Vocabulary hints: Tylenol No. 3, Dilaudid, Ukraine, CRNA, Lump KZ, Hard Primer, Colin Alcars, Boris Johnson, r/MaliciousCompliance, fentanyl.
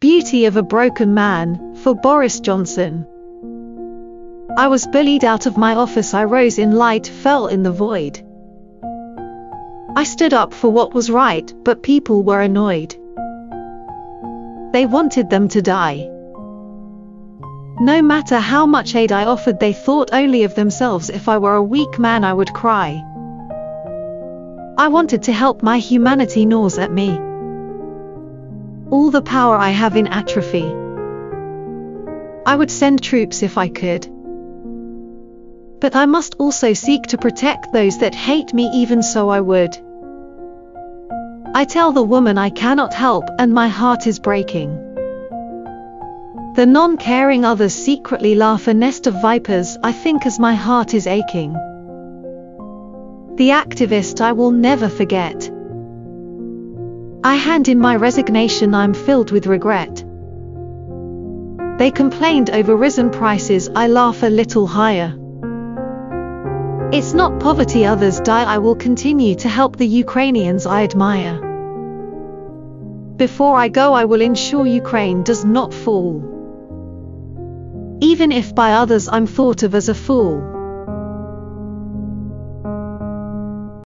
Beauty of a Broken Man, for Boris Johnson. I was bullied out of my office. I rose in light, fell in the void. I stood up for what was right, but people were annoyed. They wanted them to die. No matter how much aid I offered, they thought only of themselves. If I were a weak man, I would cry. I wanted to help. My humanity gnaws at me. All the power I have in atrophy. I would send troops if I could. But I must also seek to protect those that hate me. Even so, I would. I tell the woman I cannot help, and my heart is breaking. The non-caring others secretly laugh, a nest of vipers, I think, as my heart is aching. The activist I will never forget. I hand in my resignation, I'm filled with regret. They complained over risen prices, I laugh a little higher. It's not poverty, others die. I will continue to help the Ukrainians I admire. Before I go, I will ensure Ukraine does not fall. Even if by others I'm thought of as a fool.